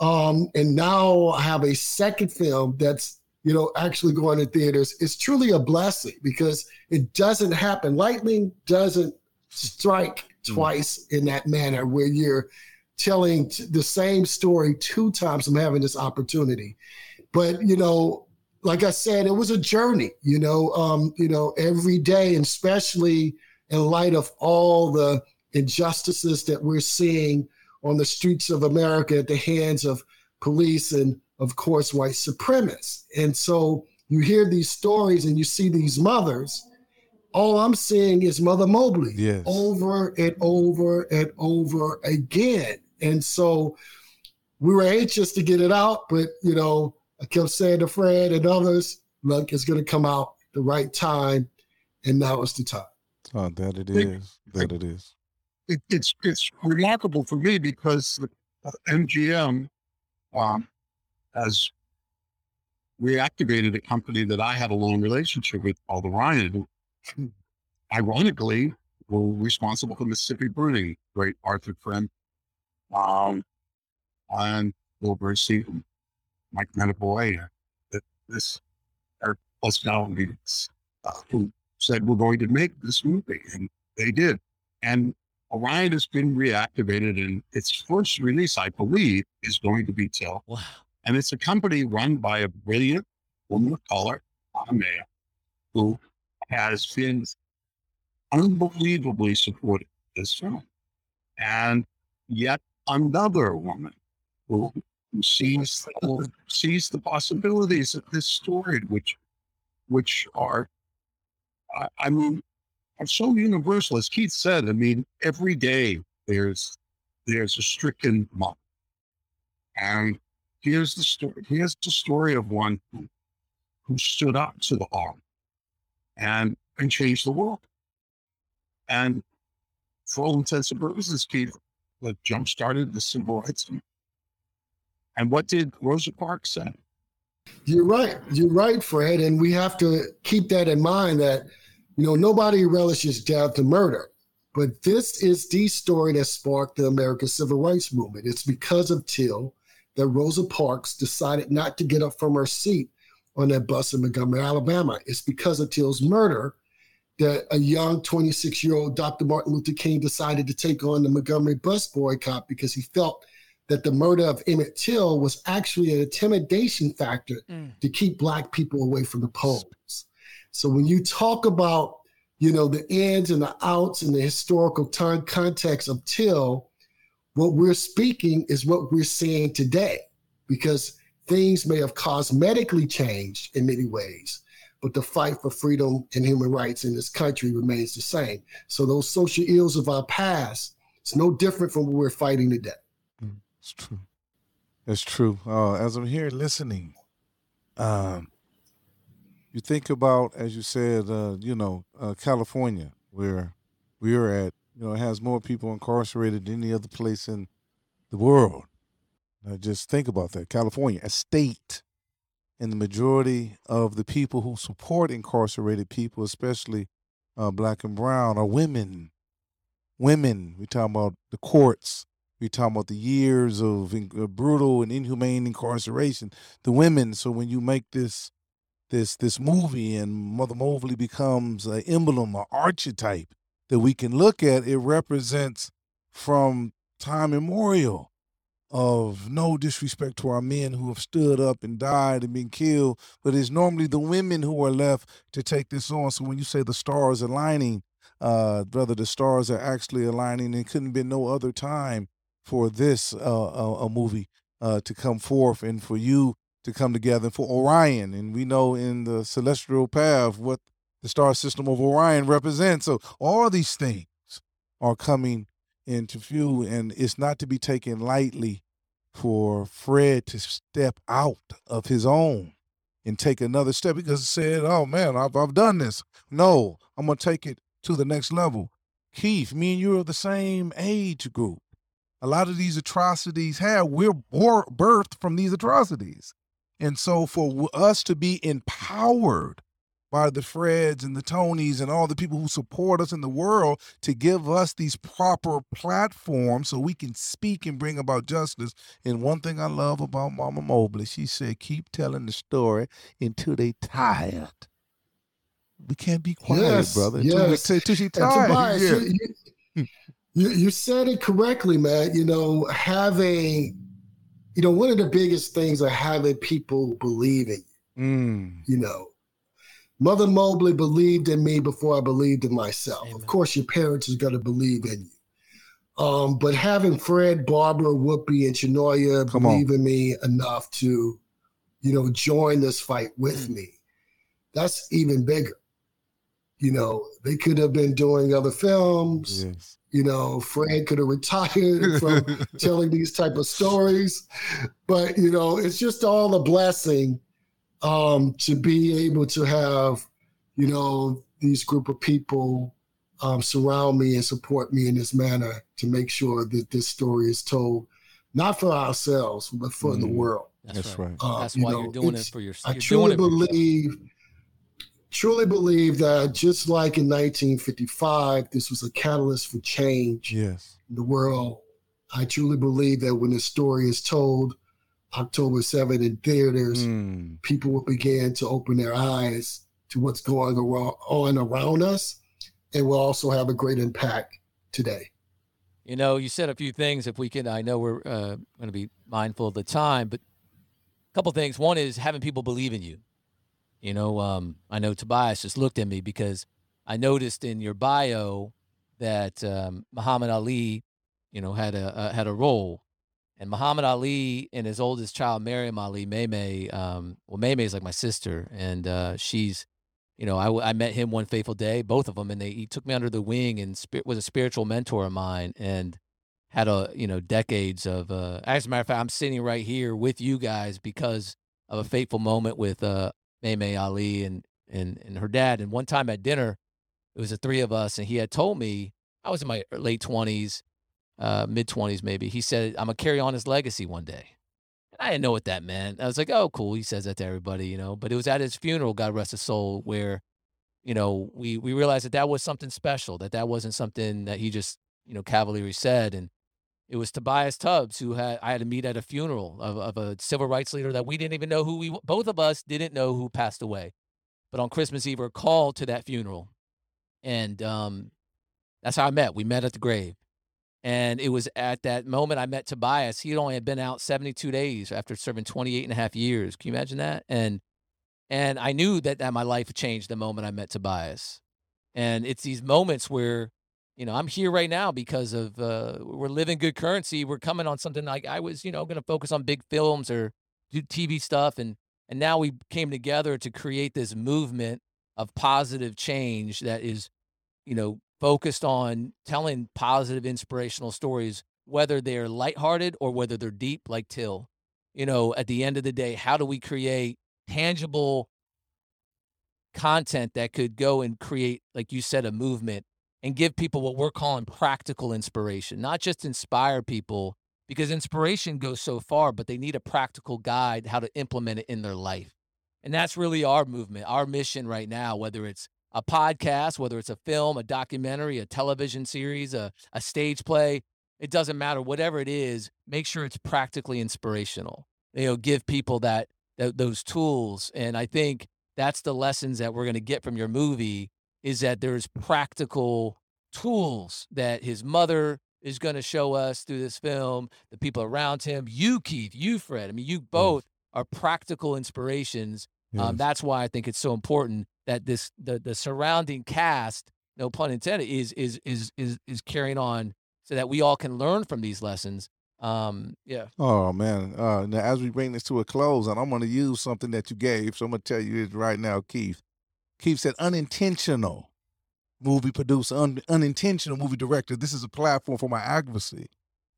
um, and now I have a second film that's, you know, actually going to theaters, is truly a blessing because it doesn't happen. Lightning doesn't strike twice mm. in that manner where you're telling t- the same story two times. I'm having this opportunity. But, you know, like I said, it was a journey, you know, um, you know, every day, and especially in light of all the injustices that we're seeing on the streets of America at the hands of police and, of course, white supremacists. And so you hear these stories and you see these mothers. All I'm seeing is Mother Mobley yes. over and over and over again. And so we were anxious to get it out, but, you know, I kept saying to Fred and others, look, it's going to come out the right time, and now is the time. Oh, that it is. That it is. It, it's it's remarkable for me because M G M um, has reactivated a company that I had a long relationship with called Orion. Ironically, were responsible for Mississippi Burning, great Arthur Friend, um, and Wilbur Seaton. Mike Metaboy, this our personality, uh, who said we're going to make this movie, and they did. And Orion has been reactivated, and its first release, I believe, is going to be Till. Wow! And it's a company run by a brilliant woman of color, a man, who has been unbelievably supportive of this film, and yet another woman who. Who sees the, sees the possibilities of this story, which, which are, I, I mean, are so universal. As Keith said, I mean, every day there's there's a stricken mom, and here's the story. Here's the story of one who, who stood up to the harm, and and changed the world. And for all intents and purposes, Keith, that jump started the civil rights movement. And what did Rosa Parks say? You're right. You're right, Fred. And we have to keep that in mind that, you know, nobody relishes death and murder. But this is the story that sparked the American Civil Rights Movement. It's because of Till that Rosa Parks decided not to get up from her seat on that bus in Montgomery, Alabama. It's because of Till's murder that a young twenty-six-year-old Doctor Martin Luther King decided to take on the Montgomery bus boycott because he felt that the murder of Emmett Till was actually an intimidation factor mm. to keep Black people away from the polls. So when you talk about, you know, the ins and the outs and the historical time context of Till, what we're speaking is what we're seeing today, because things may have cosmetically changed in many ways, but the fight for freedom and human rights in this country remains the same. So those social ills of our past, it's no different from what we're fighting today. It's true. It's true. Uh, as I'm here listening, um, you think about, as you said, uh, you know, uh, California, where we are at, you know, it has more people incarcerated than any other place in the world. Now just think about that. California, a state, and the majority of the people who support incarcerated people, especially uh, Black and brown, are women. Women. We're talking about the courts. We're talking about the years of in, uh, brutal and inhumane incarceration, the women. So when you make this this, this movie and Mother Mobley becomes an emblem, an archetype that we can look at, it represents from time immemorial of no disrespect to our men who have stood up and died and been killed, but it's normally the women who are left to take this on. So when you say the stars aligning, uh, brother, the stars are actually aligning, and couldn't have been no other time for this uh, a, a movie uh, to come forth, and for you to come together, and for Orion. And we know in the celestial path what the star system of Orion represents. So all these things are coming into view, and it's not to be taken lightly for Fred to step out of his own and take another step, because he said, oh, man, I've, I've done this. No, I'm going to take it to the next level. Keith, me and you are the same age group. A lot of these atrocities have, we're born, birthed from these atrocities. And so for us to be empowered by the Freds and the Tonys and all the people who support us in the world to give us these proper platforms so we can speak and bring about justice. And one thing I love about Mama Mobley, she said, keep telling the story until they tired. We can't be quiet, yes, brother, until, yes. they, until she tired. Tobias, yeah. you, you, you said it correctly, man. You know, having, you know, one of the biggest things are having people believe in you, mm. you know. Mother Mobley believed in me before I believed in myself. Amen. Of course, your parents is going to believe in you. Um, but having Fred, Barbara, Whoopi, and Chenoya Come believe on. in me enough to, you know, join this fight with mm. me, that's even bigger. You know, they could have been doing other films. Yes. You know, Fred could have retired from telling these type of stories. But, you know, it's just all a blessing. Um, to be able to have, you know, these group of people um, surround me and support me in this manner to make sure that this story is told, not for ourselves, but for mm-hmm. the world. That's right. Uh, That's you why know, you're doing it for yourself. I truly believe, truly believe that just like in nineteen fifty-five, this was a catalyst for change yes. in the world. I truly believe that when the story is told, October seventh in theaters, mm. people will begin to open their eyes to what's going on around us, and we'll also have a great impact today. You know, you said a few things. If we can, I know we're uh, going to be mindful of the time, but a couple things. One is having people believe in you. You know, um, I know Tobias just looked at me because I noticed in your bio that um, Muhammad Ali, you know, had a uh, had a role. And Muhammad Ali and his oldest child, Maryum Ali, Maymay, um, well, Maymay is like my sister. And uh, she's, you know, I, I met him one fateful day, both of them. And they, he took me under the wing and sp- was a spiritual mentor of mine and had, a you know, decades of, uh, as a matter of fact, I'm sitting right here with you guys because of a fateful moment with uh, Maymay Ali and, and, and her dad. And one time at dinner, it was the three of us. And he had told me, I was in my late twenties. Uh, mid-twenties maybe, he said, I'm going to carry on his legacy one day. And I didn't know what that meant. I was like, oh, cool. He says that to everybody, you know. But it was at his funeral, God rest his soul, where, you know, we we realized that that was something special, that that wasn't something that he just, you know, cavalierly said. And it was Tobias Tubbs who had I had to meet at a funeral of, of a civil rights leader that we didn't even know who we, both of us didn't know who passed away. But on Christmas Eve, we were called to that funeral. And um, that's how I met. We met at the grave. And it was at that moment I met Tobias. He had only been out seventy-two days after serving twenty-eight and a half years. Can you imagine that? And and I knew that, that my life changed the moment I met Tobias. And it's these moments where, you know, I'm here right now because of uh, we're living good currency. We're coming on something like I was, you know, going to focus on big films or do T V stuff. And, and now we came together to create this movement of positive change that is, you know, focused on telling positive, inspirational stories, whether they're lighthearted or whether they're deep like Till. You know, at the end of the day, how do we create tangible content that could go and create, like you said, a movement and give people what we're calling practical inspiration, not just inspire people, because inspiration goes so far, but they need a practical guide how to implement it in their life. And that's really our movement, our mission right now, whether it's a podcast, whether it's a film, a documentary, a television series, a, a stage play, it doesn't matter. Whatever it is, make sure it's practically inspirational. You know, give people that, that those tools. And I think that's the lessons that we're going to get from your movie is that there's practical tools that his mother is going to show us through this film, the people around him, you, Keith, you, Fred. I mean, you both are practical inspirations. Yes. Um, that's why I think it's so important that this the the surrounding cast, no pun intended, is is is is is carrying on so that we all can learn from these lessons. Um, yeah. Oh man! Uh, now as we bring this to a close, and I'm going to use something that you gave, so I'm going to tell you it right now, Keith. Keith said, "Unintentional movie producer, un- unintentional movie director. This is a platform for my advocacy."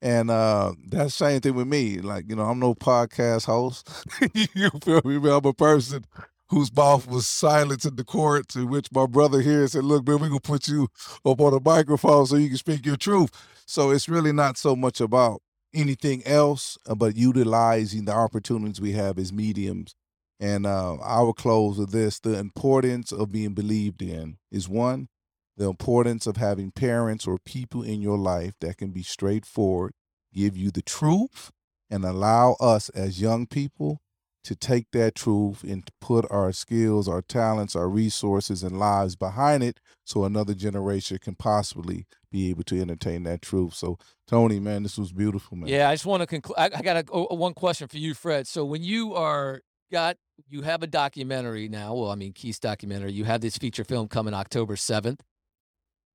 And uh, that's the same thing with me. Like, you know, I'm no podcast host. You feel me? I'm a person whose mouth was silent in the court, to which my brother here said, look, man, we're going to put you up on a microphone so you can speak your truth. So it's really not so much about anything else, but utilizing the opportunities we have as mediums. And uh, I will close with this. The importance of being believed in is one, the importance of having parents or people in your life that can be straightforward, give you the truth, and allow us as young people to take that truth and put our skills, our talents, our resources, and lives behind it so another generation can possibly be able to entertain that truth. So, Tony, man, this was beautiful, man. Yeah, I just want to conclude. I, I got a, a, one question for you, Fred. So when you are got, you have a documentary now, well, I mean, Keith's documentary, you have this feature film coming October seventh.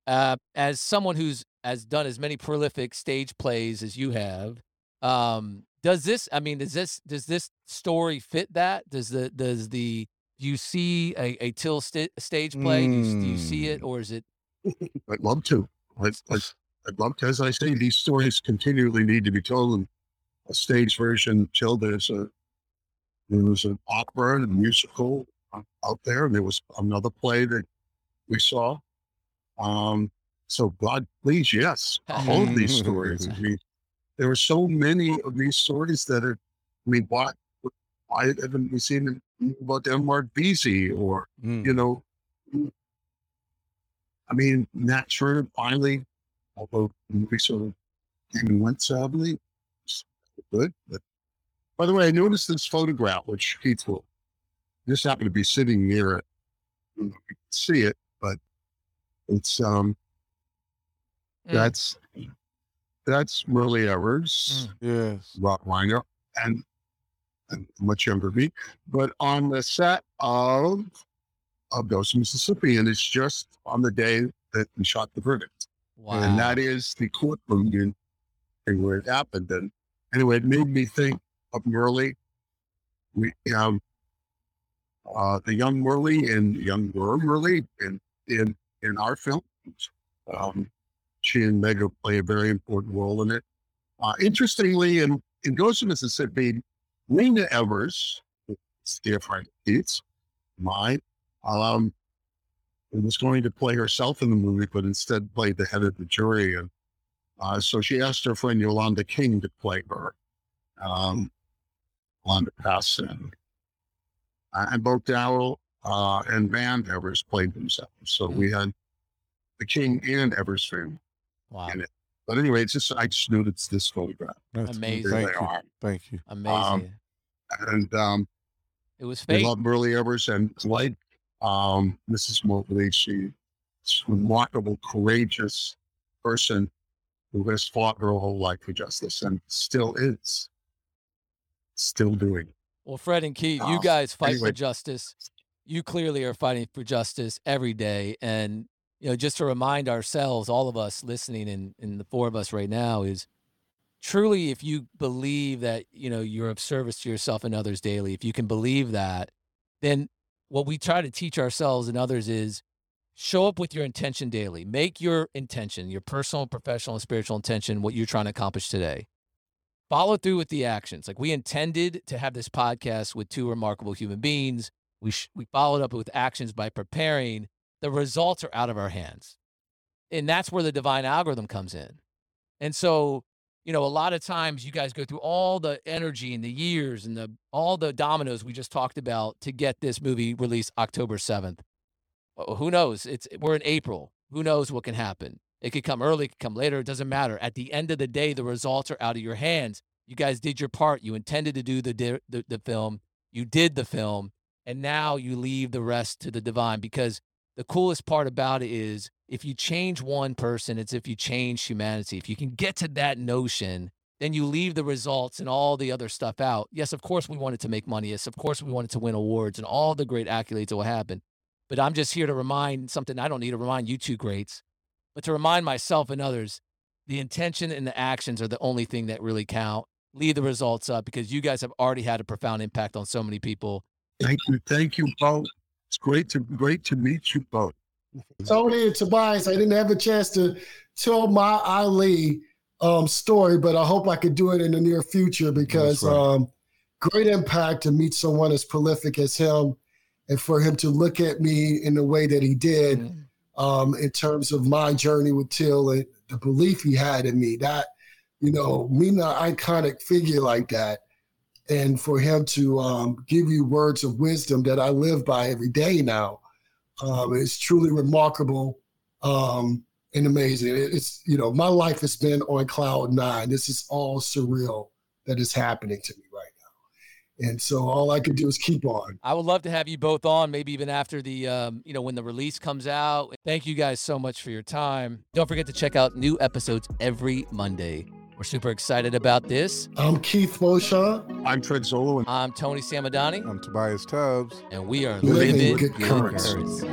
Uh, as someone who's has done as many prolific stage plays as you have, um, does this, I mean, does this, does this story fit that? Does the, does the, do you see a, a Till st- stage play? Mm. Do, you, do you see it, or is it? I'd love to. I'd, I'd, I'd love to. As I say, these stories continually need to be told, and a stage version, Till, there's a, there was an opera and a musical out there, and there was another play that we saw. Um, so God, please, yes, all of these stories. I mean, there are so many of these stories that are, I mean, why, why haven't we seen about Denmark Vesey or, mm. you know, I mean, Nat Schroeder finally, although we sort of came and went sadly, good. But, by the way, I noticed this photograph, which Keith will, just happened to be sitting near it. You know, you can see it, but it's, um, mm. that's, that's Merle Evers, mm. yes. Rottweiler, and, and much younger me, but on the set of, of Ghosts of Mississippi, and it's just on the day that we shot the verdict. Wow. And that is the courtroom and where it happened. And anyway, it made me think of Merle, we, um, uh, the young Merle and young girl Merle in, in, in our films. Um, she and Medgar play a very important role in it. Uh, interestingly, in, in Ghosts of Mississippi, Lena Evers, dear friend Keith's, mine, um, was going to play herself in the movie, but instead played the head of the jury. And, uh, so she asked her friend Yolanda King to play her. Um, Yolanda passed in. Uh, and both Dowell uh, and Van Evers played themselves. So mm-hmm. we had the King and Evers family. Wow. In it. But anyway, it's just, I just knew it's this photograph. That's amazing. There Thank they you. Are. Thank you. Amazing. Um, and um, it was fake. We love Merle Evers, and like um, Missus Mobley, she's a remarkable, courageous person who has fought her whole life for justice and still is, still doing it. Well, Fred and Keith, you guys fight anyway. for justice. You clearly are fighting for justice every day. And you know, just to remind ourselves, all of us listening, and, and the four of us right now, is truly, if you believe that, you know, you're of service to yourself and others daily, if you can believe that, then what we try to teach ourselves and others is show up with your intention daily. Make your intention, your personal, professional, and spiritual intention, what you're trying to accomplish today. Follow through with the actions. Like, we intended to have this podcast with two remarkable human beings. We sh- we followed up with actions by preparing. The results are out of our hands. And that's where the divine algorithm comes in. And so, you know, a lot of times you guys go through all the energy and the years and the all the dominoes we just talked about to get this movie released October seventh. Well, who knows? It's we're in April. Who knows what can happen? It could come early, it could come later. It doesn't matter. At the end of the day, the results are out of your hands. You guys did your part. You intended to do the the, the film. You did the film. And now you leave the rest to the divine, because the coolest part about it is, if you change one person, it's if you change humanity. If you can get to that notion, then you leave the results and all the other stuff out. Yes, of course we wanted to make money. Yes, of course we wanted to win awards and all the great accolades that will happen. But I'm just here to remind something I don't need to remind you two greats, but to remind myself and others, the intention and the actions are the only thing that really count. Leave the results up, because you guys have already had a profound impact on so many people. Thank you. Thank you, Paul. It's great to great to meet you both. Tony and Tobias, I didn't have a chance to tell my Ali um, story, but I hope I could do it in the near future, because right. um, great impact to meet someone as prolific as him and for him to look at me in the way that he did, mm-hmm. um, in terms of my journey with Till and the belief he had in me, that, you know, me an iconic figure like that, and for him to um, give you words of wisdom that I live by every day now, um, is truly remarkable um, and amazing. It's, you know, my life has been on cloud nine. This is all surreal that is happening to me right now. And so all I can do is keep on. I would love to have you both on, maybe even after the, um, you know, when the release comes out. Thank you guys so much for your time. Don't forget to check out new episodes every Monday. We're super excited about this. I'm Keith Beauchamp. I'm Fred Zollo. I'm Tony Samadani. I'm Tobias Tubbs. And we are Living, Living Good Currency.